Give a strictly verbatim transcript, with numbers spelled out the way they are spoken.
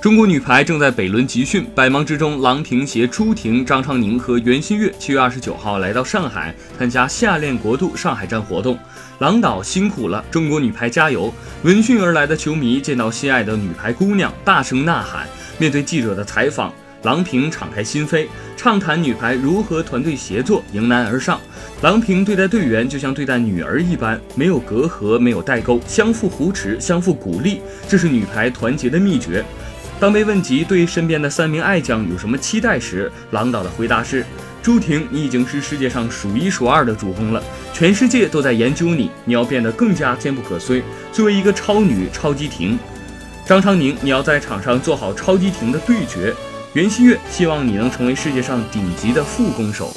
中国女排正在北仑集训，百忙之中，郎平携朱婷、张常宁和袁心玥七月二十九号来到上海参加夏练国度上海站活动。郎导辛苦了，中国女排加油！闻讯而来的球迷见到心爱的女排姑娘，大声呐喊。面对记者的采访，郎平敞开心扉，畅谈女排如何团队协作、迎难而上。郎平对待队员就像对待女儿一般，没有隔阂，没有代沟，相互扶持，相互鼓励，这是女排团结的秘诀。 当被问及对身边的三名爱将有什么期待时，郎导的回答是：“朱婷，你已经是世界上数一数二的主攻了，全世界都在研究你，你要变得更加坚不可摧，作为一个超女、超级婷。张常宁，你要在场上做好超级婷的对决。袁心玥，希望你能成为世界上顶级的副攻手。”